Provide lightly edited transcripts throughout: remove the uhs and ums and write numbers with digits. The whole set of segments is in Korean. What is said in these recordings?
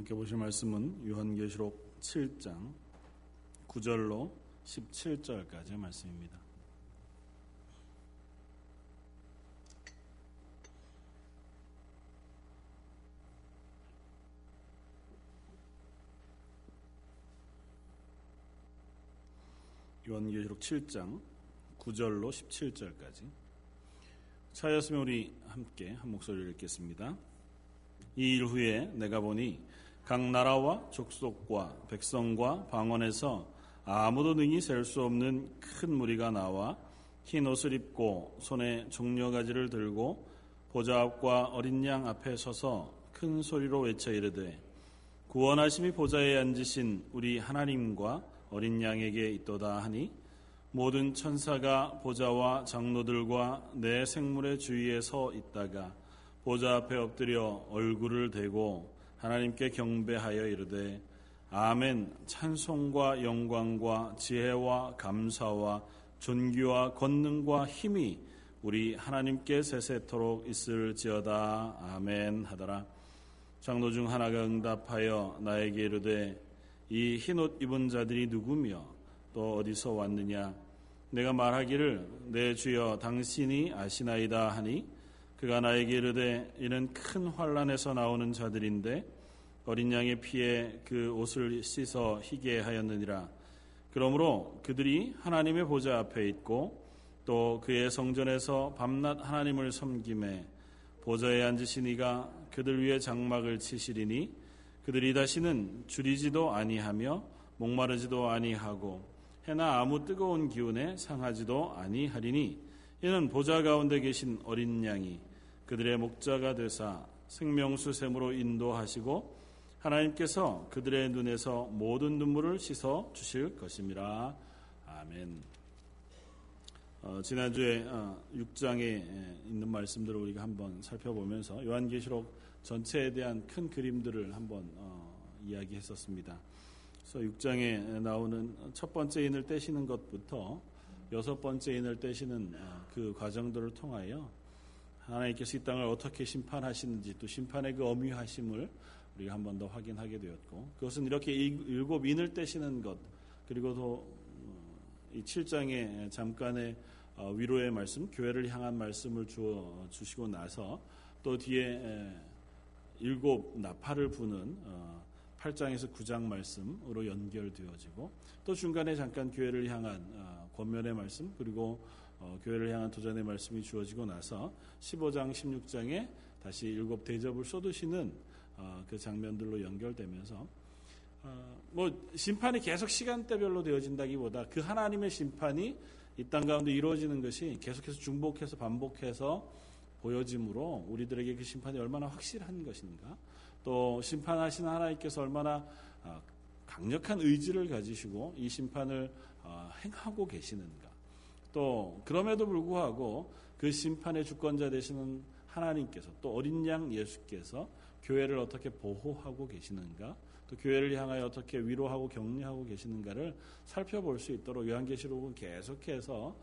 함께 보실 말씀은 요한계시록 7장 9절로 17절까지의 말씀입니다. 요한계시록 7장 9절로 17절까지 차였으면 우리 함께 한 목소리를 읽겠습니다. 이 일 후에 내가 보니 각 나라와 족속과 백성과 방언에서 아무도 능히 셀 수 없는 큰 무리가 나와 흰 옷을 입고 손에 종려가지를 들고 보좌 앞과 어린 양 앞에 서서 큰 소리로 외쳐 이르되 구원하심이 보좌에 앉으신 우리 하나님과 어린 양에게 있도다 하니 모든 천사가 보좌와 장로들과 내 생물의 주위에 서 있다가 보좌 앞에 엎드려 얼굴을 대고 하나님께 경배하여 이르되 아멘 찬송과 영광과 지혜와 감사와 존귀와 권능과 힘이 우리 하나님께 세세토록 있을지어다 아멘 하더라. 장로 중 하나가 응답하여 나에게 이르되 이 흰옷 입은 자들이 누구며 또 어디서 왔느냐 내가 말하기를 내 주여 당신이 아시나이다 하니 그가 나에게 이르되 이는 큰 환란에서 나오는 자들인데 어린 양의 피에 그 옷을 씻어 희게 하였느니라. 그러므로 그들이 하나님의 보좌 앞에 있고 또 그의 성전에서 밤낮 하나님을 섬김에 보좌에 앉으신 이가 그들 위에 장막을 치시리니 그들이 다시는 주리지도 아니하며 목마르지도 아니하고 해나 아무 뜨거운 기운에 상하지도 아니하리니 이는 보좌 가운데 계신 어린 양이 그들의 목자가 되사 생명수 샘으로 인도하시고 하나님께서 그들의 눈에서 모든 눈물을 씻어 주실 것임이라. 아멘. 지난주에 6장에 있는 말씀들을 우리가 한번 살펴보면서 요한계시록 전체에 대한 큰 그림들을 한번 이야기했었습니다. 그래서 6장에 나오는 첫 번째 인을 떼시는 것부터 여섯 번째 인을 떼시는 그 과정들을 통하여 하나님께서 이 땅을 어떻게 심판하시는지 또 심판의 그 엄유하심을 우리가 한 번 더 확인하게 되었고 그것은 이렇게 일곱 인을 떼시는 것 그리고 또 이 7장에 잠깐의 위로의 말씀 교회를 향한 말씀을 주시고 나서 또 뒤에 일곱 나팔을 부는 8장에서 9장 말씀으로 연결되어지고 또 중간에 잠깐 교회를 향한 권면의 말씀 그리고 교회를 향한 도전의 말씀이 주어지고 나서 15장 16장에 다시 일곱 대접을 쏟으시는 그 장면들로 연결되면서 심판이 계속 시간대별로 되어진다기보다 그 하나님의 심판이 이 땅 가운데 이루어지는 것이 계속해서 중복해서 반복해서 보여짐으로 우리들에게 그 심판이 얼마나 확실한 것인가 또 심판하시는 하나님께서 얼마나 강력한 의지를 가지시고 이 심판을 행하고 계시는가 또 그럼에도 불구하고 그 심판의 주권자 되시는 하나님께서 또 어린 양 예수께서 교회를 어떻게 보호하고 계시는가 또 교회를 향하여 어떻게 위로하고 격려하고 계시는가를 살펴볼 수 있도록 요한계시록은 계속해서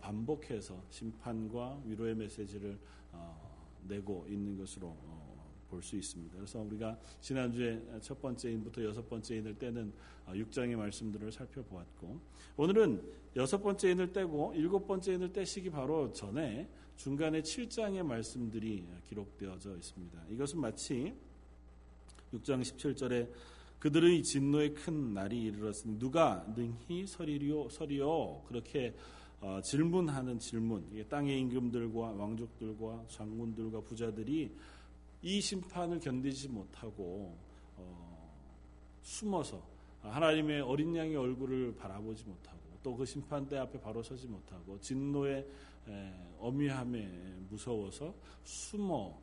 반복해서 심판과 위로의 메시지를 내고 있는 것으로 볼 수 있습니다. 그래서 우리가 지난주에 첫 번째 인부터 여섯 번째 인을 떼는 6장의 말씀들을 살펴보았고 오늘은 여섯 번째 인을 떼고 일곱 번째 인을 떼시기 바로 전에 중간에 7장의 말씀들이 기록되어져 있습니다. 이것은 마치 6장 17절에 그들의 진노의 큰 날이 이르렀으니 누가 능히 서리요 그렇게 질문하는 질문 이게 땅의 임금들과 왕족들과 장군들과 부자들이 이 심판을 견디지 못하고 숨어서 하나님의 어린 양의 얼굴을 바라보지 못하고 또 그 심판대 앞에 바로 서지 못하고 진노의 엄위함에 무서워서 숨어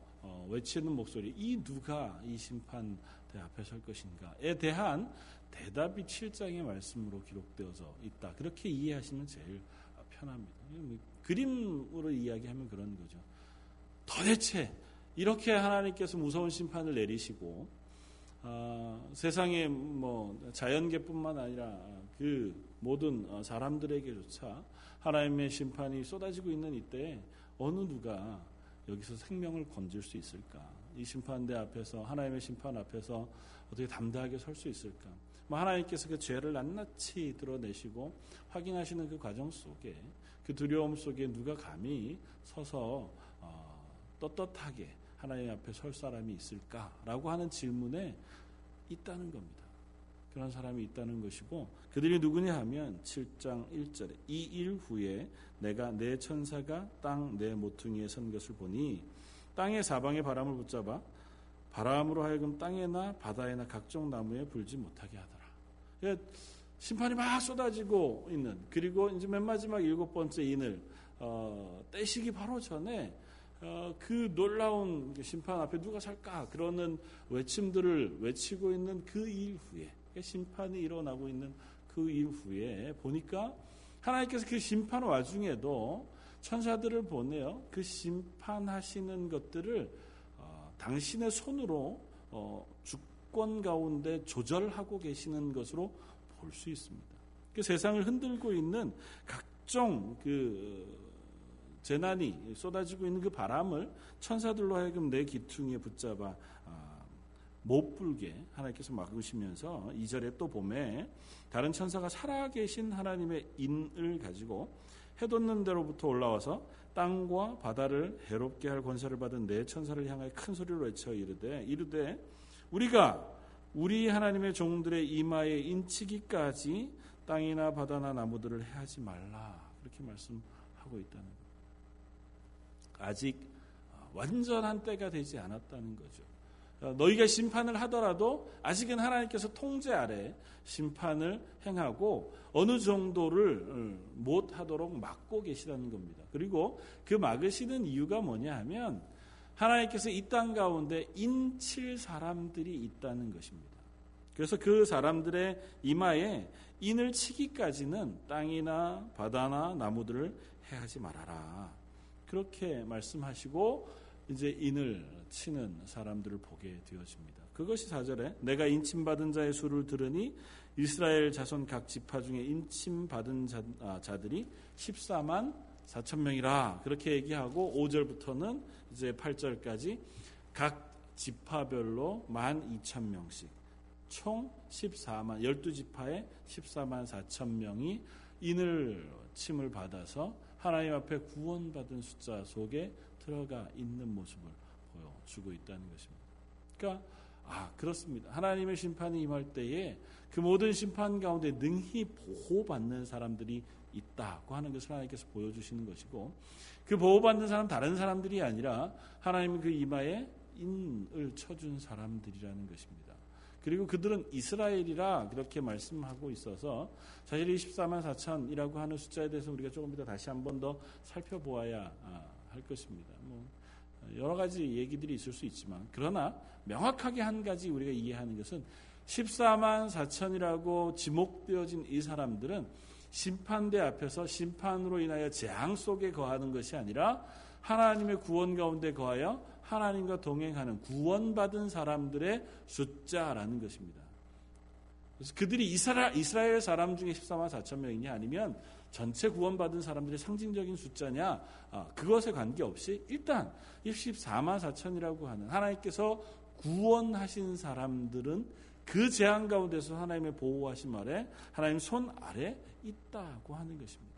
외치는 목소리 이 누가 이 심판대 앞에 설 것인가에 대한 대답이 7장의 말씀으로 기록되어서 있다. 그렇게 이해하시면 제일 편합니다. 그림으로 이야기하면 그런 거죠. 도대체 이렇게 하나님께서 무서운 심판을 내리시고 세상의 자연계뿐만 아니라 그 모든 사람들에게조차 하나님의 심판이 쏟아지고 있는 이때 어느 누가 여기서 생명을 건질 수 있을까? 이 심판대 앞에서, 하나님의 심판 앞에서 어떻게 담대하게 설 수 있을까? 하나님께서 그 죄를 낱낱이 드러내시고 확인하시는 그 과정 속에, 그 두려움 속에 누가 감히 서서 떳떳하게 하나님 앞에 설 사람이 있을까라고 하는 질문에 있다는 겁니다. 그런 사람이 있다는 것이고, 그들이 누구냐 하면 7장 1절에 이 일 후에 내가 내 천사가 땅 내 모퉁이에 선 것을 보니 땅의 사방에 바람을 붙잡아 바람으로 하여금 땅에나 바다에나 각종 나무에 불지 못하게 하더라. 심판이 막 쏟아지고 있는, 그리고 이제 맨 마지막 7번째 인을 떼시기 바로 전에 그 놀라운 심판 앞에 누가 살까? 그러는 외침들을 외치고 있는 그 일 후에, 심판이 일어나고 있는 그 일 후에 보니까 하나님께서 그 심판 와중에도 천사들을 보내어 그 심판하시는 것들을 당신의 손으로 주권 가운데 조절하고 계시는 것으로 볼 수 있습니다. 그 세상을 흔들고 있는 각종 그 재난이 쏟아지고 있는 그 바람을 천사들로 하여금 내 기퉁에 붙잡아 못 불게 하나님께서 막으시면서 2절에 또 봄에 다른 천사가 살아계신 하나님의 인을 가지고 해돋는 데로부터 올라와서 땅과 바다를 해롭게 할 권세를 받은 내 천사를 향하여 큰 소리로 외쳐 이르되 우리가 우리 하나님의 종들의 이마에 인치기까지 땅이나 바다나 나무들을 해하지 말라, 그렇게 말씀하고 있다는 거예요. 아직 완전한 때가 되지 않았다는 거죠. 너희가 심판을 하더라도 아직은 하나님께서 통제 아래 심판을 행하고 어느 정도를 못하도록 막고 계시다는 겁니다. 그리고 그 막으시는 이유가 뭐냐 하면 하나님께서 이 땅 가운데 인칠 사람들이 있다는 것입니다. 그래서 그 사람들의 이마에 인을 치기까지는 땅이나 바다나 나무들을 해하지 말아라, 그렇게 말씀하시고 이제 인을 치는 사람들을 보게 되어집니다. 그것이 4절에 내가 인침받은 자의 수를 들으니 이스라엘 자손 각 지파 중에 인침받은 자들이 144,000명이라 그렇게 얘기하고 5절부터는 이제 8절까지 각 지파별로 12,000명씩 총 12지파에 144,000명이 인을 침을 받아서 하나님 앞에 구원받은 숫자 속에 들어가 있는 모습을 보여주고 있다는 것입니다. 그러니까 그렇습니다. 하나님의 심판이 임할 때에 그 모든 심판 가운데 능히 보호받는 사람들이 있다고 하는 것을 하나님께서 보여주시는 것이고, 그 보호받는 사람 다른 사람들이 아니라 하나님 그 이마에 인을 쳐준 사람들이라는 것입니다. 그리고 그들은 이스라엘이라 그렇게 말씀하고 있어서 사실 144,000이라고 하는 숫자에 대해서 우리가 조금 이따 다시 한 번 더 살펴보아야 할 것입니다. 여러 가지 얘기들이 있을 수 있지만, 그러나 명확하게 한 가지 우리가 이해하는 것은 144,000이라고 지목되어진 이 사람들은 심판대 앞에서 심판으로 인하여 재앙 속에 거하는 것이 아니라 하나님의 구원 가운데 거하여 하나님과 동행하는 구원받은 사람들의 숫자라는 것입니다. 그래서 그들이 이스라엘 사람 중에 144,000명이냐 아니면 전체 구원받은 사람들의 상징적인 숫자냐, 그것에 관계없이 일단 144,000이라고 하는 하나님께서 구원하신 사람들은 그 재앙 가운데서 하나님의 보호하심 아래, 하나님 손 아래 있다고 하는 것입니다.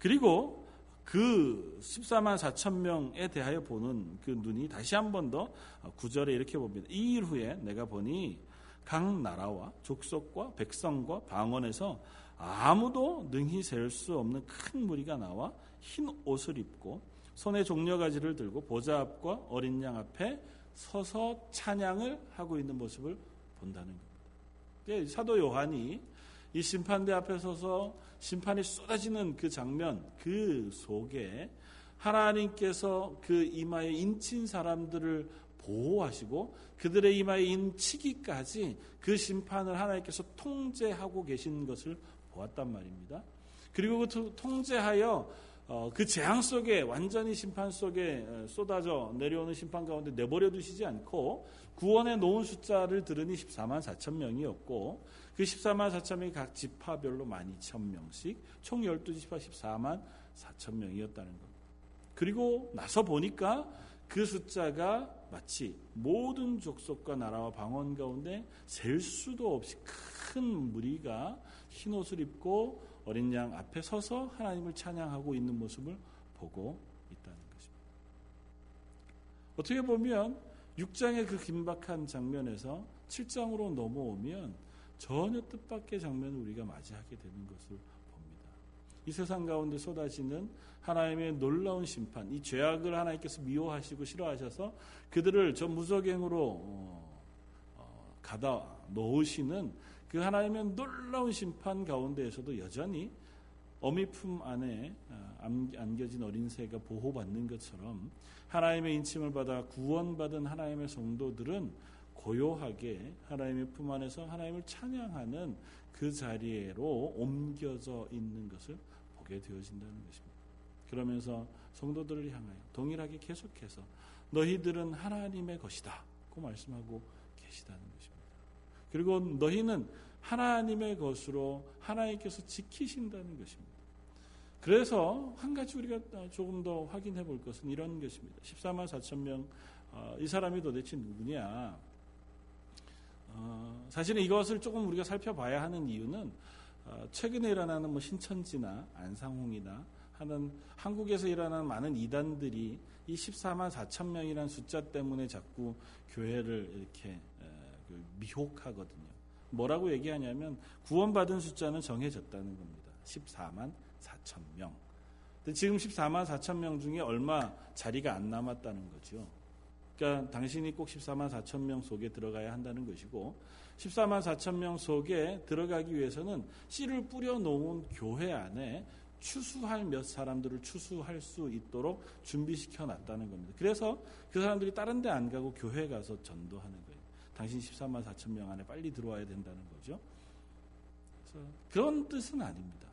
그리고 그 144,000명에 대하여 보는 그 눈이 다시 한 번 더 9절에 이렇게 봅니다. 이 일 후에 내가 보니 각 나라와 족속과 백성과 방언에서 아무도 능히 셀 수 없는 큰 무리가 나와 흰 옷을 입고 손에 종려가지를 들고 보좌 앞과 어린 양 앞에 서서 찬양을 하고 있는 모습을 본다는 겁니다. 사도 요한이 이 심판대 앞에 서서 심판이 쏟아지는 그 장면, 그 속에 하나님께서 그 이마에 인친 사람들을 보호하시고 그들의 이마에 인치기까지 그 심판을 하나님께서 통제하고 계신 것을 보았단 말입니다. 그리고 그 통제하여 그 재앙 속에, 완전히 심판 속에 쏟아져 내려오는 심판 가운데 내버려 두시지 않고 구원에 놓은 숫자를 들으니 144,000명이었고 그 144,000명이 각 지파별로 12,000명씩 총 12지파 144,000명이었다는 겁니다. 그리고 나서 보니까 그 숫자가 마치 모든 족속과 나라와 방언 가운데 셀 수도 없이 큰 무리가 흰옷을 입고 어린 양 앞에 서서 하나님을 찬양하고 있는 모습을 보고 있다는 것입니다. 어떻게 보면 6장의 그 긴박한 장면에서 7장으로 넘어오면 전혀 뜻밖의 장면을 우리가 맞이하게 되는 것을 봅니다. 이 세상 가운데 쏟아지는 하나님의 놀라운 심판, 이 죄악을 하나님께서 미워하시고 싫어하셔서 그들을 저 무적행으로 가다 놓으시는 그 하나님의 놀라운 심판 가운데에서도 여전히 어미 품 안에 안겨진 어린 새가 보호받는 것처럼 하나님의 인침을 받아 구원받은 하나님의 성도들은 고요하게 하나님의 품 안에서 하나님을 찬양하는 그 자리로 옮겨져 있는 것을 보게 되어진다는 것입니다. 그러면서 성도들을 향하여 동일하게 계속해서 너희들은 하나님의 것이다 고 말씀하고 계시다는 것입니다. 그리고 너희는 하나님의 것으로 하나님께서 지키신다는 것입니다. 그래서 한 가지 우리가 조금 더 확인해 볼 것은 이런 것입니다. 14만 4천 명, 이 사람이 도대체 누구냐. 사실은 이것을 조금 우리가 살펴봐야 하는 이유는 최근에 일어나는 뭐 신천지나 안상홍이나 하는 한국에서 일어나는 많은 이단들이 이 14만 4천 명이라는 숫자 때문에 자꾸 교회를 이렇게 미혹하거든요. 뭐라고 얘기하냐면 구원받은 숫자는 정해졌다는 겁니다. 14만 4천 명. 근데 지금 14만 4천 명 중에 얼마 자리가 안 남았다는 거죠. 그러니까 당신이 꼭 14만 4천 명 속에 들어가야 한다는 것이고 14만 4천 명 속에 들어가기 위해서는 씨를 뿌려놓은 교회 안에 추수할 몇 사람들을 추수할 수 있도록 준비시켜놨다는 겁니다. 그래서 그 사람들이 다른 데 안 가고 교회에 가서 전도하는 거예요. 당신 14만 4천 명 안에 빨리 들어와야 된다는 거죠. 그래서 그런 뜻은 아닙니다.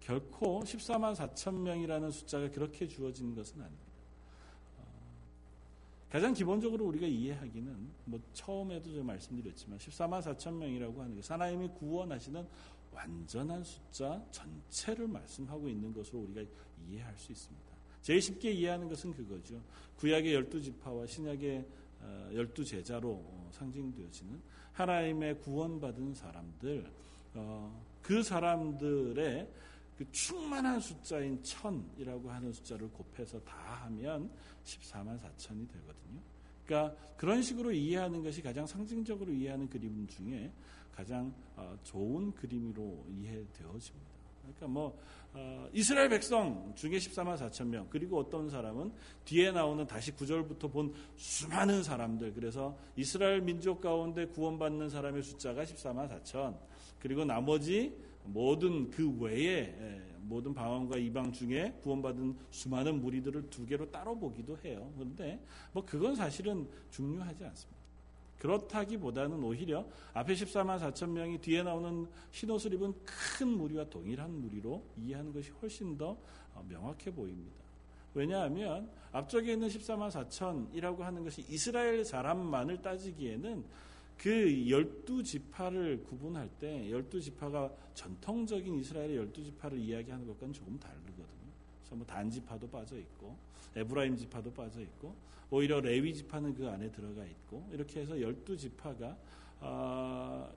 결코 14만 4천 명이라는 숫자가 그렇게 주어진 것은 아닙니다. 가장 기본적으로 우리가 이해하기는 처음에도 제가 말씀드렸지만 14만 4천 명이라고 하는 게 하나님이 구원하시는 완전한 숫자 전체를 말씀하고 있는 것으로 우리가 이해할 수 있습니다. 제일 쉽게 이해하는 것은 그거죠. 구약의 12지파와 신약의 12제자로 상징되어지는 하나님의 구원받은 사람들, 그 사람들의 그 충만한 숫자인 1000이라고 하는 숫자를 곱해서 다 하면 14만 4천이 되거든요. 그러니까 그런 식으로 이해하는 것이 가장 상징적으로 이해하는 그림 중에 가장 좋은 그림으로 이해되어집니다. 그러니까 이스라엘 백성 중에 14만 4천 명, 그리고 어떤 사람은 뒤에 나오는 다시 9절부터 본 수많은 사람들, 그래서 이스라엘 민족 가운데 구원받는 사람의 숫자가 14만 4천, 그리고 나머지 모든 그 외에 모든 방언과 이방 중에 구원받은 수많은 무리들을 두 개로 따로 보기도 해요. 그런데 그건 사실은 중요하지 않습니다. 그렇다기보다는 오히려 앞에 14만 4천 명이 뒤에 나오는 흰옷을 입은 큰 무리와 동일한 무리로 이해하는 것이 훨씬 더 명확해 보입니다. 왜냐하면 앞쪽에 있는 14만 4천이라고 하는 것이 이스라엘 사람만을 따지기에는 그 12지파를 구분할 때 12지파가 전통적인 이스라엘의 12지파를 이야기하는 것과는 조금 다르거든요. 그래서 단지파도 빠져있고 에브라임 지파도 빠져있고 오히려 레위 지파는 그 안에 들어가 있고 이렇게 해서 12지파가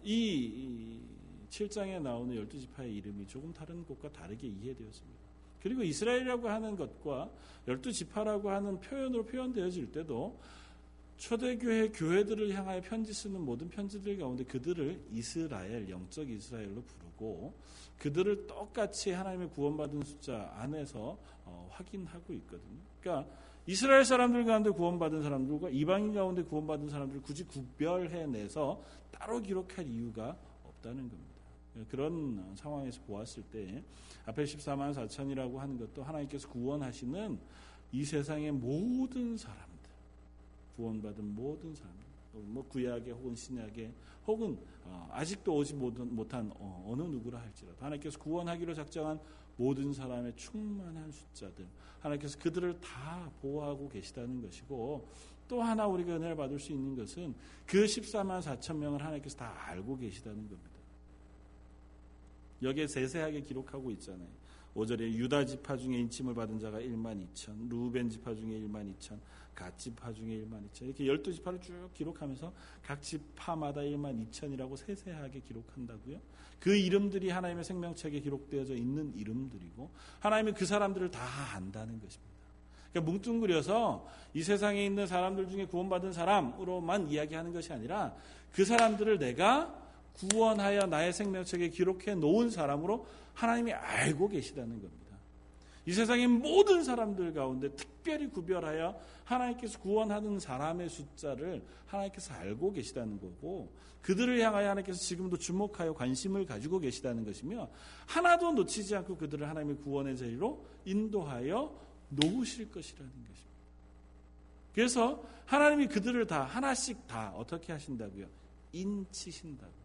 이 7장에 나오는 12지파의 이름이 조금 다른 곳과 다르게 이해되었습니다. 그리고 이스라엘이라고 하는 것과 12지파라고 하는 표현으로 표현되어질 때도 초대교회 교회들을 향하여 편지 쓰는 모든 편지들 가운데 그들을 이스라엘, 영적 이스라엘로 부르고 그들을 똑같이 하나님의 구원받은 숫자 안에서 확인하고 있거든요. 그러니까 이스라엘 사람들 가운데 구원받은 사람들과 이방인 가운데 구원받은 사람들을 굳이 구별해내서 따로 기록할 이유가 없다는 겁니다. 그런 상황에서 보았을 때 앞에 14만 4천이라고 하는 것도 하나님께서 구원하시는 이 세상의 모든 사람, 구원받은 모든 사람, 구약의 혹은 신약의 혹은 아직도 오지 못한 어느 누구라 할지라도 하나님께서 구원하기로 작정한 모든 사람의 충만한 숫자들, 하나님께서 그들을 다 보호하고 계시다는 것이고, 또 하나 우리가 은혜를 받을 수 있는 것은 그 14만 4천 명을 하나님께서 다 알고 계시다는 겁니다. 여기에 세세하게 기록하고 있잖아요. 5절에 유다 지파 중에 인침을 받은 자가 12,000, 루벤 지파 중에 12,000, 갓 지파 중에 12,000, 이렇게 12지파를 쭉 기록하면서 각 지파마다 12,000이라고 세세하게 기록한다고요. 그 이름들이 하나님의 생명책에 기록되어져 있는 이름들이고 하나님은 그 사람들을 다 안다는 것입니다. 그러니까 뭉뚱그려서 이 세상에 있는 사람들 중에 구원받은 사람으로만 이야기하는 것이 아니라 그 사람들을 내가 구원하여 나의 생명책에 기록해 놓은 사람으로 하나님이 알고 계시다는 겁니다. 이 세상의 모든 사람들 가운데 특별히 구별하여 하나님께서 구원하는 사람의 숫자를 하나님께서 알고 계시다는 거고 그들을 향하여 하나님께서 지금도 주목하여 관심을 가지고 계시다는 것이며 하나도 놓치지 않고 그들을 하나님의 구원의 자리로 인도하여 놓으실 것이라는 것입니다. 그래서 하나님이 그들을 다 하나씩 다 어떻게 하신다고요? 인치신다고요.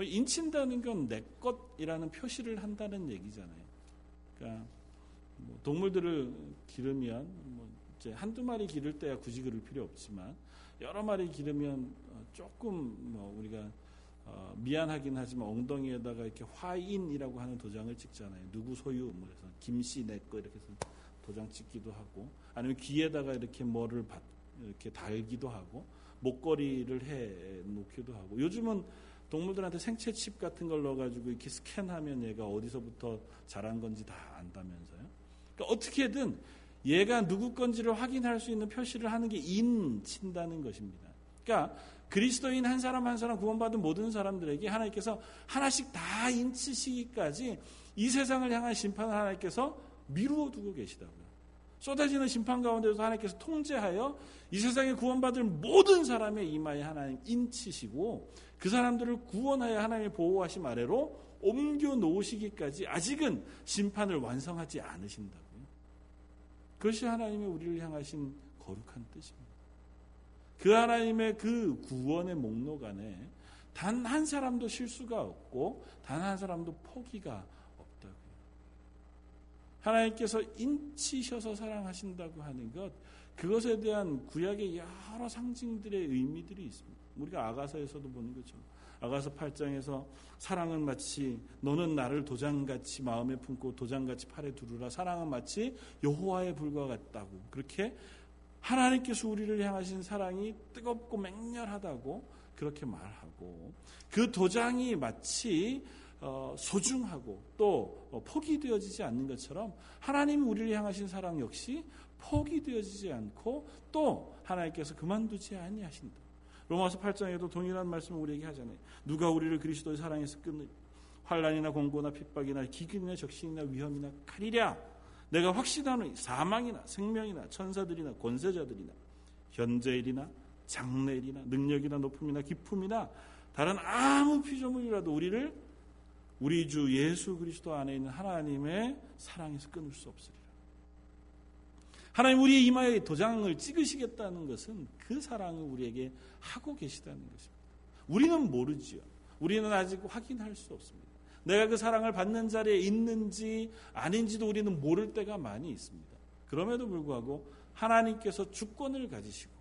인친다는 건 내 것이라는 표시를 한다는 얘기잖아요. 그러니까 뭐 동물들을 기르면 뭐 이제 한두 마리 기를 때야 굳이 그럴 필요 없지만 여러 마리 기르면 조금 뭐 우리가 미안하긴 하지만 엉덩이에다가 이렇게 화인이라고 하는 도장을 찍잖아요. 누구 소유, 뭐 해서 김씨 내 거 이렇게 해서 도장 찍기도 하고 아니면 귀에다가 이렇게 뭐를 이렇게 달기도 하고 목걸이를 해 놓기도 하고 요즘은 동물들한테 생체 칩 같은 걸 넣어가지고 이렇게 스캔하면 얘가 어디서부터 자란 건지 다 안다면서요. 그러니까 어떻게든 얘가 누구 건지를 확인할 수 있는 표시를 하는 게 인친다는 것입니다. 그러니까 그리스도인 한 사람 한 사람 구원받은 모든 사람들에게 하나님께서 하나씩 다 인치시기까지 이 세상을 향한 심판을 하나님께서 미루어 두고 계시다고요. 쏟아지는 심판 가운데서 하나님께서 통제하여 이 세상에 구원받을 모든 사람의 이마에 하나님 인치시고 그 사람들을 구원하여 하나님의 보호하심 아래로 옮겨 놓으시기까지 아직은 심판을 완성하지 않으신다고요. 그것이 하나님의 우리를 향하신 거룩한 뜻입니다. 그 하나님의 그 구원의 목록 안에 단 한 사람도 실수가 없고 단 한 사람도 포기가 하나님께서 인치셔서 사랑하신다고 하는 것, 그것에 대한 구약의 여러 상징들의 의미들이 있습니다. 우리가 아가서에서도 보는 거죠. 아가서 8장에서 사랑은 마치 너는 나를 도장같이 마음에 품고 도장같이 팔에 두르라. 사랑은 마치 여호와의 불과 같다고. 그렇게 하나님께서 우리를 향하신 사랑이 뜨겁고 맹렬하다고 그렇게 말하고 그 도장이 마치 소중하고 또 포기되어지지 않는 것처럼 하나님이 우리를 향하신 사랑 역시 포기되어지지 않고 또 하나님께서 그만두지 아니하신다. 로마서 8장에도 동일한 말씀을 우리에게 하잖아요. 누가 우리를 그리스도의 사랑에서 끊으리? 환난이나 공고나 핍박이나 기근이나 적신이나 위험이나 칼이랴. 내가 확신하노니 사망이나 생명이나 천사들이나 권세자들이나 현재일이나 장래일이나 능력이나 높음이나 기품이나 다른 아무 피조물이라도 우리를 우리 주 예수 그리스도 안에 있는 하나님의 사랑에서 끊을 수 없으리라. 하나님 우리의 이마에 도장을 찍으시겠다는 것은 그 사랑을 우리에게 하고 계시다는 것입니다. 우리는 모르지요. 우리는 아직 확인할 수 없습니다. 내가 그 사랑을 받는 자리에 있는지 아닌지도 우리는 모를 때가 많이 있습니다. 그럼에도 불구하고 하나님께서 주권을 가지시고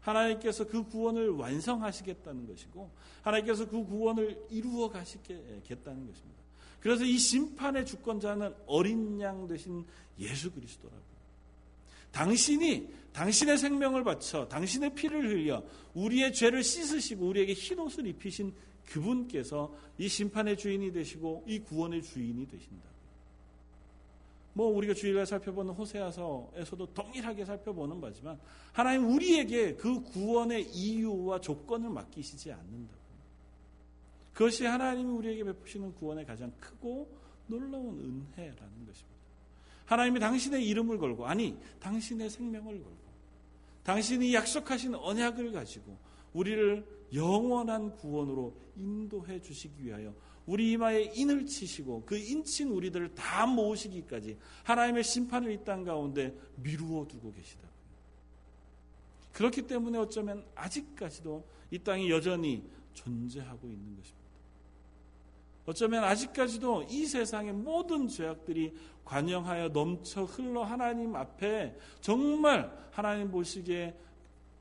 하나님께서 그 구원을 완성하시겠다는 것이고 하나님께서 그 구원을 이루어 가시겠다는 것입니다. 그래서 이 심판의 주권자는 어린 양 되신 예수 그리스도라고. 당신이 당신의 생명을 바쳐 당신의 피를 흘려 우리의 죄를 씻으시고 우리에게 흰옷을 입히신 그분께서 이 심판의 주인이 되시고 이 구원의 주인이 되신다. 뭐 우리가 주일날 살펴보는 호세아서에서도 동일하게 살펴보는 바지만 하나님 우리에게 그 구원의 이유와 조건을 맡기시지 않는다고. 그것이 하나님이 우리에게 베푸시는 구원의 가장 크고 놀라운 은혜라는 것입니다. 하나님이 당신의 이름을 걸고 아니 당신의 생명을 걸고 당신이 약속하신 언약을 가지고 우리를 영원한 구원으로 인도해 주시기 위하여 우리 이마에 인을 치시고 그 인친 우리들을 다 모으시기까지 하나님의 심판을 이 땅 가운데 미루어 두고 계시다. 그렇기 때문에 어쩌면 아직까지도 이 땅이 여전히 존재하고 있는 것입니다. 어쩌면 아직까지도 이 세상의 모든 죄악들이 관영하여 넘쳐 흘러 하나님 앞에 정말 하나님 보시기에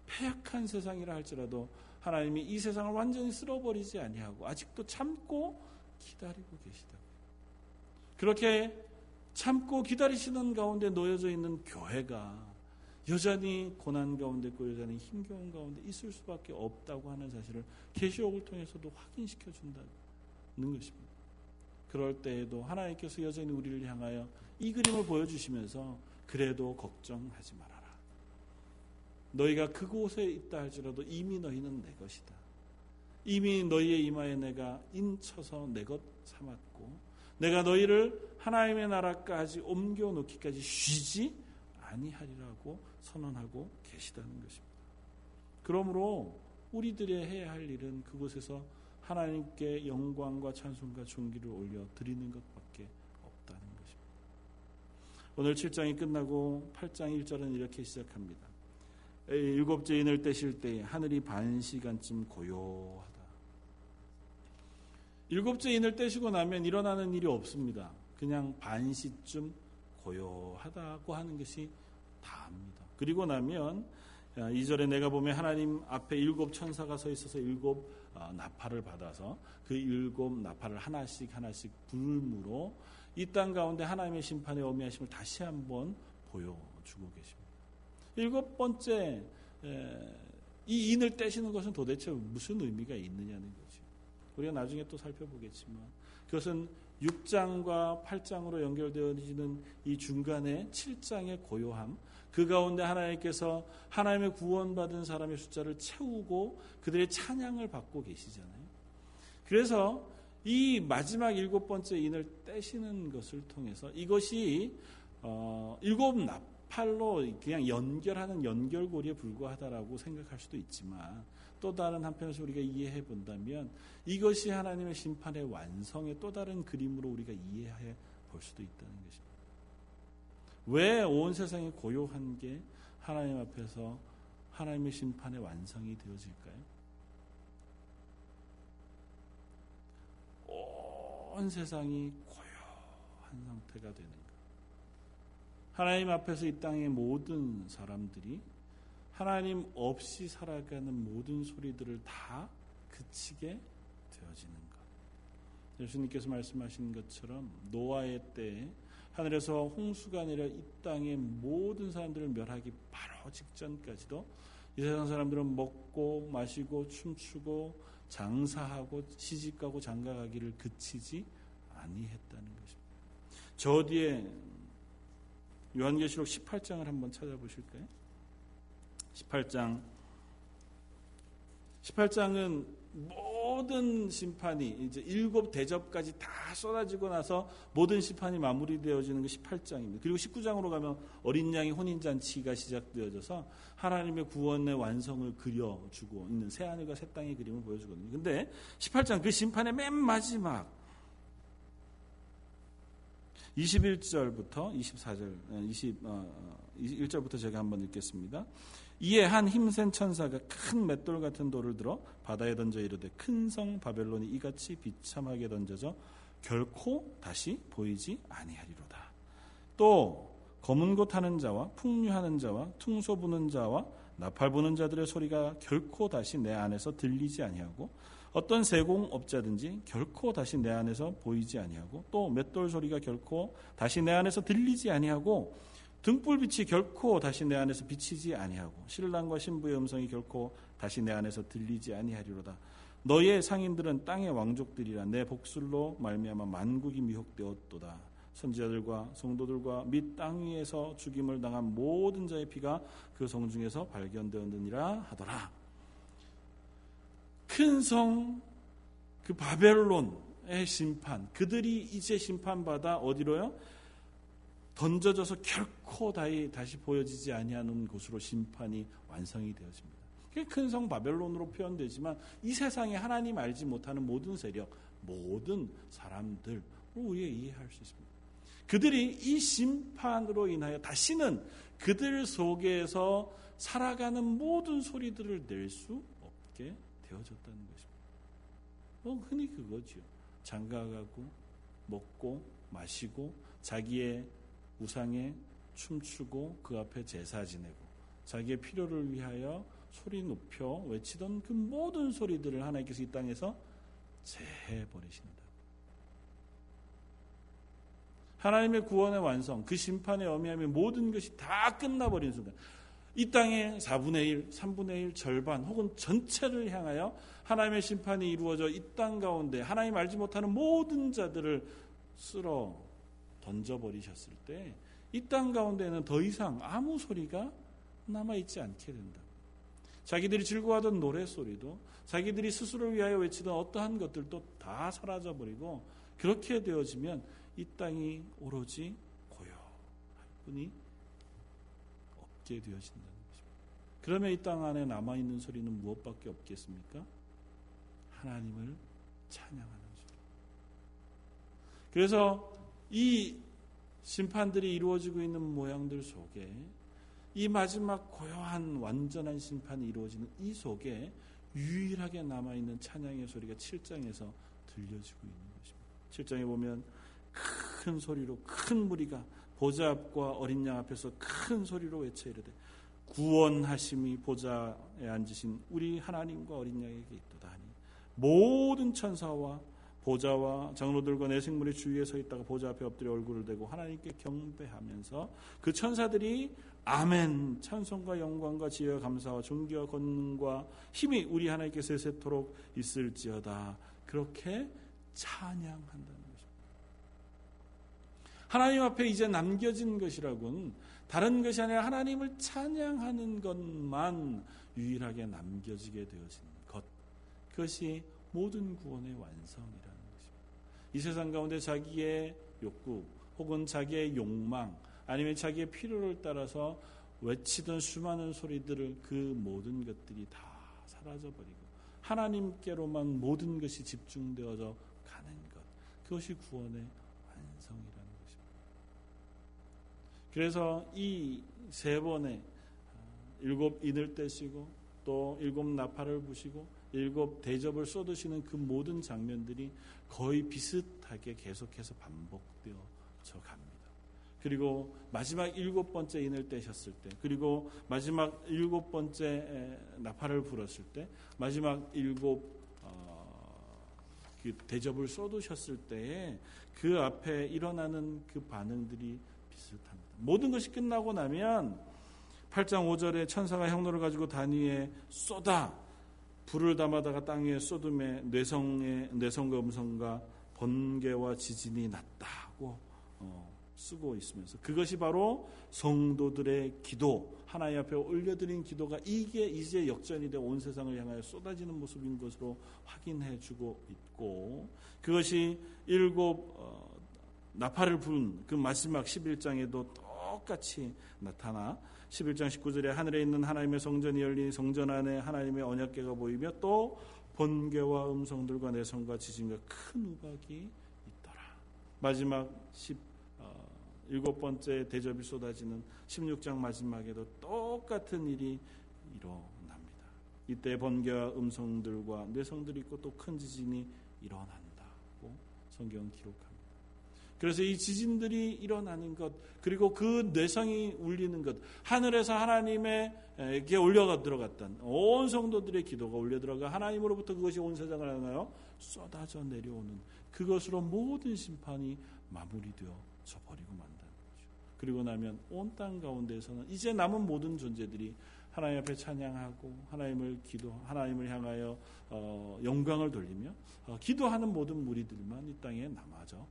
패악한 세상이라 할지라도 하나님이 이 세상을 완전히 쓸어버리지 아니하고 아직도 참고 기다리고 계시다. 그렇게 참고 기다리시는 가운데 놓여져 있는 교회가 여전히 고난 가운데 있고 여전히 힘겨운 가운데 있을 수밖에 없다고 하는 사실을 계시록을 통해서도 확인시켜준다는 것입니다. 그럴 때에도 하나님께서 여전히 우리를 향하여 이 그림을 보여주시면서 그래도 걱정하지 말아라. 너희가 그곳에 있다 할지라도 이미 너희는 내 것이다. 이미 너희의 이마에 내가 인쳐서 내 것 삼았고 내가 너희를 하나님의 나라까지 옮겨놓기까지 쉬지 아니하리라고 선언하고 계시다는 것입니다. 그러므로 우리들의 해야 할 일은 그곳에서 하나님께 영광과 찬송과 존귀를 올려드리는 것밖에 없다는 것입니다. 오늘 7장이 끝나고 8장 1절은 이렇게 시작합니다. 일곱째 인을 떼실 때에 하늘이 반 시간쯤 고요하다. 일곱째 인을 떼시고 나면 일어나는 일이 없습니다. 그냥 반 시쯤 고요하다고 하는 것이 다합니다. 그리고 나면 2절에 내가 보면 하나님 앞에 일곱 천사가 서 있어서 일곱 나팔을 받아서 그 일곱 나팔을 하나씩 하나씩 불므로 이 땅 가운데 하나님의 심판의 어미하심을 다시 한번 보여주고 계십니다. 일곱 번째 이 인을 떼시는 것은 도대체 무슨 의미가 있느냐는 거죠. 우리가 나중에 또 살펴보겠지만 그것은 6장과 8장으로 연결되어지는 이 중간에 7장의 고요함, 그 가운데 하나님께서 하나님의 구원받은 사람의 숫자를 채우고 그들의 찬양을 받고 계시잖아요. 그래서 이 마지막 일곱 번째 인을 떼시는 것을 통해서 이것이 일곱 나팔로 그냥 연결하는 연결고리에 불과하다라고 생각할 수도 있지만 또 다른 한편에서 우리가 이해해 본다면 이것이 하나님의 심판의 완성의 또 다른 그림으로 우리가 이해해 볼 수도 있다는 것입니다. 왜 온 세상이 고요한 게 하나님 앞에서 하나님의 심판의 완성이 되어질까요? 온 세상이 고요한 상태가 되는 것. 하나님 앞에서 이 땅의 모든 사람들이 하나님 없이 살아가는 모든 소리들을 다 그치게 되어지는 것. 예수님께서 말씀하신 것처럼 노아의 때에 하늘에서 홍수가 내려 이 땅의 모든 사람들을 멸하기 바로 직전까지도 이 세상 사람들은 먹고 마시고 춤추고 장사하고 시집가고 장가가기를 그치지 아니했다는 것입니다. 저 뒤에 요한계시록 18장을 한번 찾아보실까요? 18장은 모든 심판이 이제 일곱 대접까지 다 쏟아지고 나서 모든 심판이 마무리되어지는 게 18장입니다. 그리고 19장으로 가면 어린 양의 혼인잔치가 시작되어져서 하나님의 구원의 완성을 그려주고 있는 새하늘과 새 땅의 그림을 보여주거든요. 근데 18장 그 심판의 맨 마지막 21절부터 제가 한번 읽겠습니다. 이에 한 힘센 천사가 큰 맷돌 같은 돌을 들어 바다에 던져 이르되 큰 성 바벨론이 이같이 비참하게 던져져 결코 다시 보이지 아니하리로다. 또 검은 곶 하는 자와 풍류하는 자와 퉁소 부는 자와 나팔 부는 자들의 소리가 결코 다시 내 안에서 들리지 아니하고 어떤 세공업자든지 결코 다시 내 안에서 보이지 아니하고 또 맷돌 소리가 결코 다시 내 안에서 들리지 아니하고 등불빛이 결코 다시 내 안에서 비치지 아니하고 신랑과 신부의 음성이 결코 다시 내 안에서 들리지 아니하리로다. 너의 상인들은 땅의 왕족들이라 내 복술로 말미암아 만국이 미혹되었도다. 선지자들과 성도들과 및 땅 위에서 죽임을 당한 모든 자의 피가 그 성 중에서 발견되었느니라 하더라. 큰 성 그 바벨론의 심판, 그들이 이제 심판받아 어디로요? 던져져서 결코 다시 보여지지 아니하는 곳으로 심판이 완성이 되어집니다. 그게 큰 성 바벨론으로 표현되지만 이 세상에 하나님 알지 못하는 모든 세력, 모든 사람들로 우리가 이해할 수 있습니다. 그들이 이 심판으로 인하여 다시는 그들 속에서 살아가는 모든 소리들을 낼 수 없게 되어졌다는 것입니다. 흔히 그거죠. 장가가고 먹고 마시고 자기의 우상에 춤추고 그 앞에 제사 지내고 자기의 필요를 위하여 소리 높여 외치던 그 모든 소리들을 하나님께서 이 땅에서 제해버리신다. 하나님의 구원의 완성, 그 심판의 어미함이 모든 것이 다 끝나버린 순간 이 땅의 4분의 1, 3분의 1, 절반 혹은 전체를 향하여 하나님의 심판이 이루어져 이 땅 가운데 하나님 알지 못하는 모든 자들을 쓸어 던져버리셨을 때 이 땅 가운데는 더 이상 아무 소리가 남아있지 않게 된다. 자기들이 즐거워하던 노래소리도 자기들이 스스로를 위하여 외치던 어떠한 것들도 다 사라져버리고 그렇게 되어지면 이 땅이 오로지 고요할 뿐이 없게 되어진다는 것입니다. 그러면 이 땅 안에 남아있는 소리는 무엇밖에 없겠습니까? 하나님을 찬양하는 소리. 그래서 이 심판들이 이루어지고 있는 모양들 속에 이 마지막 고요한 완전한 심판이 이루어지는 이 속에 유일하게 남아있는 찬양의 소리가 7장에서 들려지고 있는 것입니다. 7장에 보면 큰 소리로 큰 무리가 보좌 앞과 어린 양 앞에서 큰 소리로 외쳐 이르되 구원하심이 보좌에 앉으신 우리 하나님과 어린 양에게 있도다 하니 모든 천사와 보좌와 장로들과 내생물이 주위에 서 있다가 보좌 앞에 엎드려 얼굴을 대고 하나님께 경배하면서 그 천사들이 아멘 찬송과 영광과 지혜와 감사와 존귀와 권능과 힘이 우리 하나님께 세세토록 있을지어다 그렇게 찬양한다는 것입니다. 하나님 앞에 이제 남겨진 것이라고는 다른 것이 아니라 하나님을 찬양하는 것만 유일하게 남겨지게 되어진 것, 그것이 모든 구원의 완성이라는 것입니다. 이 세상 가운데 자기의 욕구 혹은 자기의 욕망 아니면 자기의 필요를 따라서 외치던 수많은 소리들을 그 모든 것들이 다 사라져버리고 하나님께로만 모든 것이 집중되어져 가는 것, 그것이 구원의 완성이라는 것입니다. 그래서 이 세 번에 7 인을 떼시고 또 7 나팔을 부시고 7 대접을 쏟으시는 그 모든 장면들이 거의 비슷하게 계속해서 반복되어져 갑니다. 그리고 마지막 7번째 인을 떼셨을 때, 그리고 마지막 7번째 나팔을 불었을 때, 마지막 7 대접을 쏟으셨을 때에 그 앞에 일어나는 그 반응들이 비슷합니다. 모든 것이 끝나고 나면 8장 5절에 천사가 향로를 가지고 단 위에 쏟아 불을 담아다가 땅 위에 쏟음에 뇌성과 음성과 번개와 지진이 났다고 쓰고 있으면서 그것이 바로 성도들의 기도, 하나님 앞에 올려드린 기도가 이게 이제 역전이 되어 온 세상을 향하여 쏟아지는 모습인 것으로 확인해주고 있고, 그것이 7 나팔을 부른 그 마지막 11장에도 똑같이 나타나 11장 19절에 하늘에 있는 하나님의 성전이 열리니 성전 안에 하나님의 언약궤가 보이며 또 번개와 음성들과 내성과 지진과 큰 우박이 있더라. 마지막 7번째 대접이 쏟아지는 16장 마지막에도 똑같은 일이 일어납니다. 이때 번개와 음성들과 뇌성들이 있고 또 큰 지진이 일어난다고 성경은 기록합니다. 그래서 이 지진들이 일어나는 것, 그리고 그 뇌성이 울리는 것, 하늘에서 하나님에게 올려가 들어갔던 온 성도들의 기도가 올려 들어가 하나님으로부터 그것이 온 세상을 향하여 쏟아져 내려오는 그것으로 모든 심판이 마무리되어져 버리고 만다는 거죠. 그리고 나면 온 땅 가운데에서는 이제 남은 모든 존재들이 하나님 앞에 찬양하고 하나님을 향하여 영광을 돌리며 기도하는 모든 무리들만 이 땅에 남아져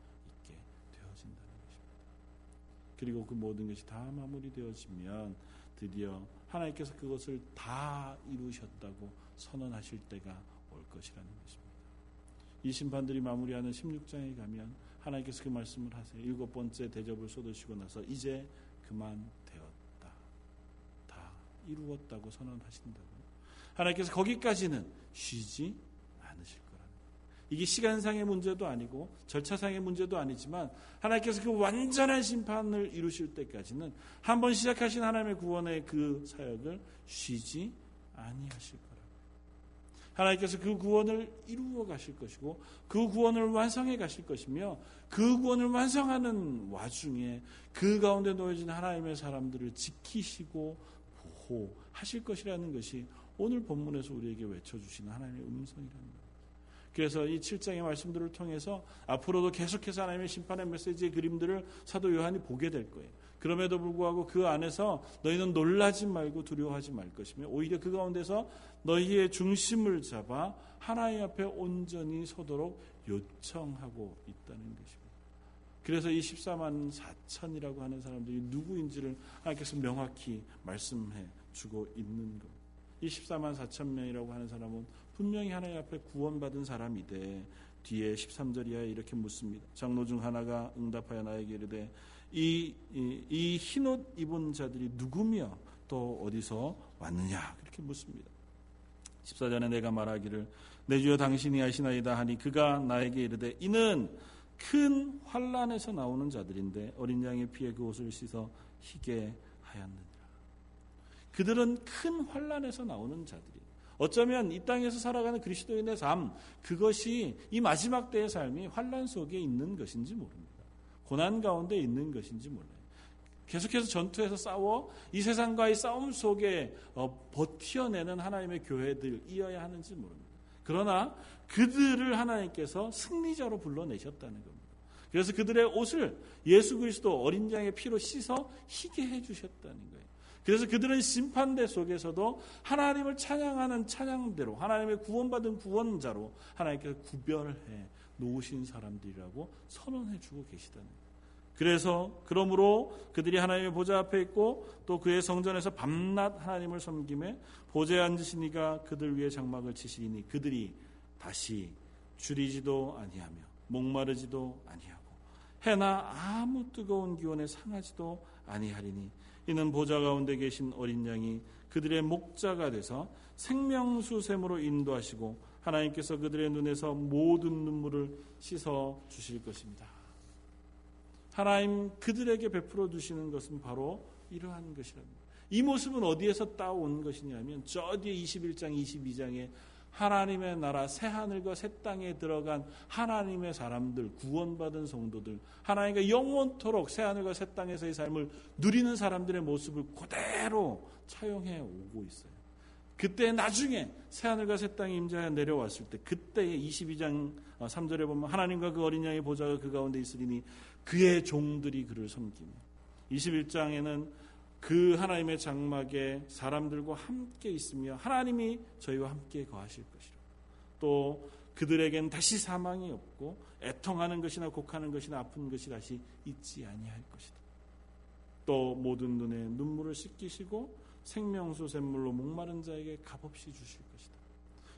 그리고 그 모든 것이 다 마무리되어지면 드디어 하나님께서 그것을 다 이루셨다고 선언하실 때가 올 것이라는 것입니다. 이 심판들이 마무리하는 16장에 가면 하나님께서 그 말씀을 하세요. 7번째 대접을 쏟으시고 나서 이제 그만 되었다, 다 이루었다고 선언하신다고요. 하나님께서 거기까지는 쉬지 않으실 거예요. 이게 시간상의 문제도 아니고 절차상의 문제도 아니지만 하나님께서 그 완전한 심판을 이루실 때까지는 한번 시작하신 하나님의 구원의 그 사역을 쉬지 아니하실 거라고. 하나님께서 그 구원을 이루어 가실 것이고 그 구원을 완성해 가실 것이며 그 구원을 완성하는 와중에 그 가운데 놓여진 하나님의 사람들을 지키시고 보호하실 것이라는 것이 오늘 본문에서 우리에게 외쳐주시는 하나님의 음성이라는 거예요. 그래서 이 7장의 말씀들을 통해서 앞으로도 계속해서 하나님의 심판의 메시지의 그림들을 사도 요한이 보게 될 거예요. 그럼에도 불구하고 그 안에서 너희는 놀라지 말고 두려워하지 말 것이며 오히려 그 가운데서 너희의 중심을 잡아 하나님 앞에 온전히 서도록 요청하고 있다는 것입니다. 그래서 이 14만 4천이라고 하는 사람들이 누구인지를 하나님께서 명확히 말씀해 주고 있는 것. 이 14만 4천 명이라고 하는 사람은 분명히 하나님 앞에 구원받은 사람이되 뒤에 13절 이하에 이렇게 묻습니다. 장로 중 하나가 응답하여 나에게 이르되 이 흰 옷 입은 자들이 누구며 또 어디서 왔느냐 그렇게 묻습니다. 14절에 내가 말하기를 내 주여 당신이 아시나이다 하니 그가 나에게 이르되 이는 큰 환란에서 나오는 자들인데 어린 양의 피에 그 옷을 씻어 희게 하였느니라. 그들은 큰 환란에서 나오는 자들이 어쩌면 이 땅에서 살아가는 그리스도인의 삶 그것이 이 마지막 때의 삶이 환란 속에 있는 것인지 모릅니다. 고난 가운데 있는 것인지 몰라요. 계속해서 전투에서 싸워 이 세상과의 싸움 속에 버텨내는 하나님의 교회들이어야 하는지 모릅니다. 그러나 그들을 하나님께서 승리자로 불러내셨다는 겁니다. 그래서 그들의 옷을 예수 그리스도 어린 양의 피로 씻어 희게 해주셨다는 거예요. 그래서 그들은 심판대 속에서도 하나님을 찬양하는 찬양대로 하나님의 구원받은 구원자로 하나님께서 구별해 놓으신 사람들이라고 선언해주고 계시다는 거예요. 그래서 그러므로 그들이 하나님의 보좌 앞에 있고 또 그의 성전에서 밤낮 하나님을 섬김에 보좌에 앉으신 이가 그들 위에 장막을 치시리니 그들이 다시 줄이지도 아니하며 목마르지도 아니하고 해나 아무 뜨거운 기온에 상하지도 아니하리니 이는 보좌 가운데 계신 어린 양이 그들의 목자가 돼서 생명수 샘으로 인도하시고 하나님께서 그들의 눈에서 모든 눈물을 씻어 주실 것입니다. 하나님 그들에게 베풀어 주시는 것은 바로 이러한 것이랍니다. 이 모습은 어디에서 따온 것이냐면 저 뒤에 21장 22장에 하나님의 나라 새하늘과 새 땅에 들어간 하나님의 사람들 구원받은 성도들 하나님과 영원토록 새하늘과 새 땅에서의 삶을 누리는 사람들의 모습을 그대로 차용해 오고 있어요. 그때 나중에 새하늘과 새 땅에 임재하여 내려왔을 때 그때의 22장 3절에 보면 하나님과 그 어린 양의 보좌가 그 가운데 있으리니 그의 종들이 그를 섬기며 21장에는 그 하나님의 장막에 사람들과 함께 있으며 하나님이 저희와 함께 거하실 것이라. 또 그들에겐 다시 사망이 없고 애통하는 것이나 곡하는 것이나 아픈 것이 다시 있지 아니할 것이다. 또 모든 눈에 눈물을 씻기시고 생명수 샘물로 목마른 자에게 값없이 주실 것이다.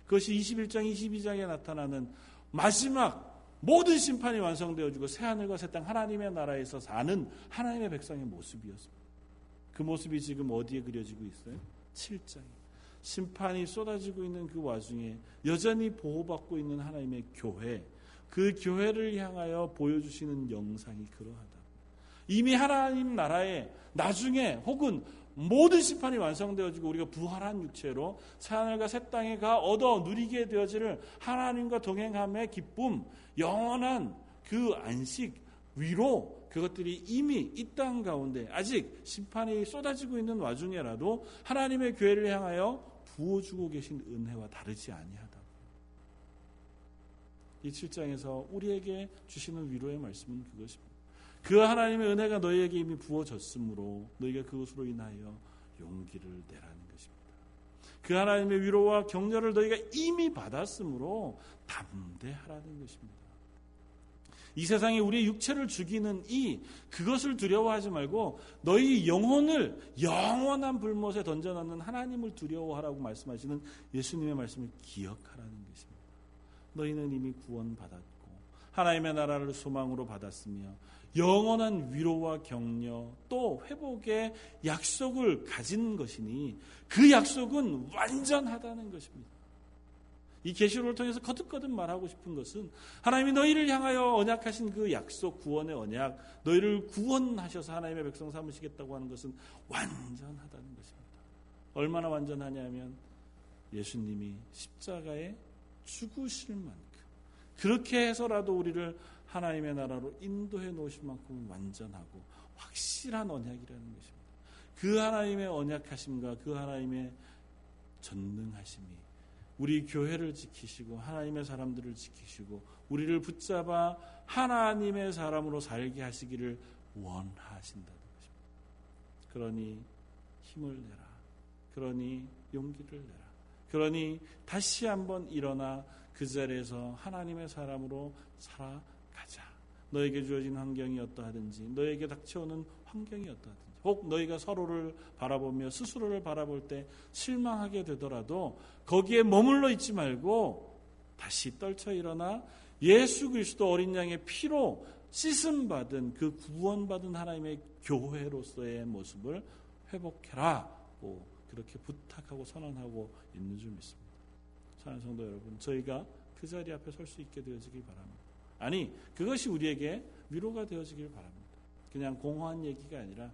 그것이 21장 22장에 나타나는 마지막 모든 심판이 완성되어지고 새하늘과 새 땅 하나님의 나라에서 사는 하나님의 백성의 모습이었습니다. 그 모습이 지금 어디에 그려지고 있어요? 7장에 심판이 쏟아지고 있는 그 와중에 여전히 보호받고 있는 하나님의 교회 그 교회를 향하여 보여주시는 영상이 그러하다. 이미 하나님 나라에 나중에 혹은 모든 심판이 완성되어지고 우리가 부활한 육체로 새하늘과 새 땅에 가 얻어 누리게 되어지를 하나님과 동행함의 기쁨 영원한 그 안식 위로 그것들이 이미 이 땅 가운데 아직 심판이 쏟아지고 있는 와중에라도 하나님의 교회를 향하여 부어주고 계신 은혜와 다르지 아니하다. 이 7장에서 우리에게 주시는 위로의 말씀은 그것입니다. 그 하나님의 은혜가 너희에게 이미 부어졌으므로 너희가 그것으로 인하여 용기를 내라는 것입니다. 그 하나님의 위로와 격려를 너희가 이미 받았으므로 담대하라는 것입니다. 이 세상에 우리의 육체를 죽이는 그것을 두려워하지 말고 너희 영혼을 영원한 불못에 던져넣는 하나님을 두려워하라고 말씀하시는 예수님의 말씀을 기억하라는 것입니다. 너희는 이미 구원받았고 하나님의 나라를 소망으로 받았으며 영원한 위로와 격려 또 회복의 약속을 가진 것이니 그 약속은 완전하다는 것입니다. 이 계시록을 통해서 거듭거듭 말하고 싶은 것은 하나님이 너희를 향하여 언약하신 그 약속 구원의 언약 너희를 구원하셔서 하나님의 백성 삼으시겠다고 하는 것은 완전하다는 것입니다. 얼마나 완전하냐면 예수님이 십자가에 죽으실 만큼 그렇게 해서라도 우리를 하나님의 나라로 인도해 놓으실 만큼 완전하고 확실한 언약이라는 것입니다. 그 하나님의 언약하심과 그 하나님의 전능하심이 우리 교회를 지키시고 하나님의 사람들을 지키시고 우리를 붙잡아 하나님의 사람으로 살게 하시기를 원하신다는 것입니다. 그러니 힘을 내라. 그러니 용기를 내라. 그러니 다시 한번 일어나 그 자리에서 하나님의 사람으로 살아가자. 너에게 주어진 환경이 어떠하든지, 너에게 닥쳐오는 환경이 어떠하든지, 혹 너희가 서로를 바라보며 스스로를 바라볼 때 실망하게 되더라도 거기에 머물러 있지 말고 다시 떨쳐 일어나 예수 그리스도 어린 양의 피로 씻음받은 그 구원받은 하나님의 교회로서의 모습을 회복해라고 그렇게 부탁하고 선언하고 있는 줄 믿습니다. 사랑하는 성도 여러분, 저희가 그 자리 앞에 설 수 있게 되어지길 바랍니다. 아니, 그것이 우리에게 위로가 되어지길 바랍니다. 그냥 공허한 얘기가 아니라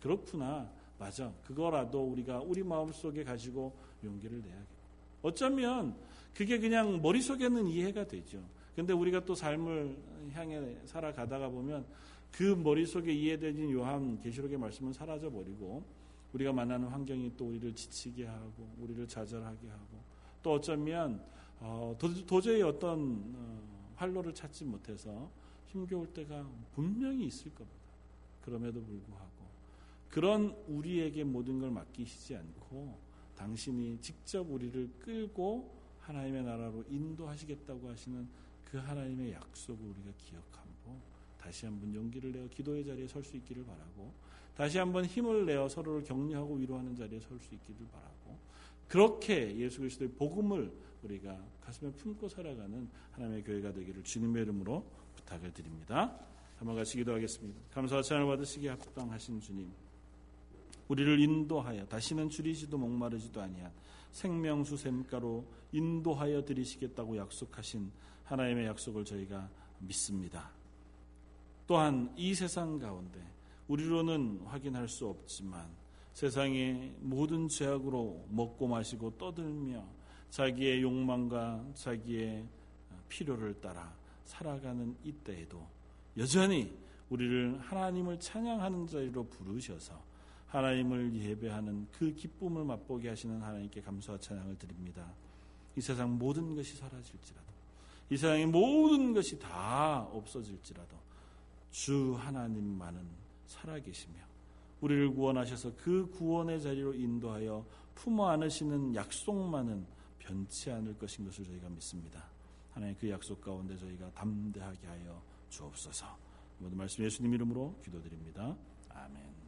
그렇구나, 맞아, 그거라도 우리가 우리 마음속에 가지고 용기를 내야겠고, 어쩌면 그게 그냥 머릿속에는 이해가 되죠. 근데 우리가 또 삶을 향해 살아가다가 보면 그 머릿속에 이해되는 요한계시록의 말씀은 사라져버리고 우리가 만나는 환경이 또 우리를 지치게 하고 우리를 좌절하게 하고 또 어쩌면 도저히 어떤 활로를 찾지 못해서 힘겨울 때가 분명히 있을 겁니다. 그럼에도 불구하고 그런 우리에게 모든 걸 맡기시지 않고 당신이 직접 우리를 끌고 하나님의 나라로 인도하시겠다고 하시는 그 하나님의 약속을 우리가 기억하고 다시 한번 용기를 내어 기도의 자리에 설 수 있기를 바라고, 다시 한번 힘을 내어 서로를 격려하고 위로하는 자리에 설 수 있기를 바라고, 그렇게 예수 그리스도의 복음을 우리가 가슴에 품고 살아가는 하나님의 교회가 되기를 주님의 이름으로 부탁을 드립니다. 한번 같이 기도하겠습니다. 감사와 찬양을 받으시기에 합당하신 주님, 우리를 인도하여 다시는 줄이지도 목마르지도 아니한 생명수 샘가로 인도하여 드리시겠다고 약속하신 하나님의 약속을 저희가 믿습니다. 또한 이 세상 가운데 우리로는 확인할 수 없지만 세상의 모든 죄악으로 먹고 마시고 떠들며 자기의 욕망과 자기의 필요를 따라 살아가는 이때에도 여전히 우리를 하나님을 찬양하는 자리로 부르셔서 하나님을 예배하는 그 기쁨을 맛보게 하시는 하나님께 감사와 찬양을 드립니다. 이 세상 모든 것이 사라질지라도, 이 세상의 모든 것이 다 없어질지라도 주 하나님만은 살아계시며 우리를 구원하셔서 그 구원의 자리로 인도하여 품어 안으시는 약속만은 변치 않을 것인 것을 저희가 믿습니다. 하나님, 그 약속 가운데 저희가 담대하게 하여 주옵소서. 모든 말씀 예수님 이름으로 기도드립니다. 아멘.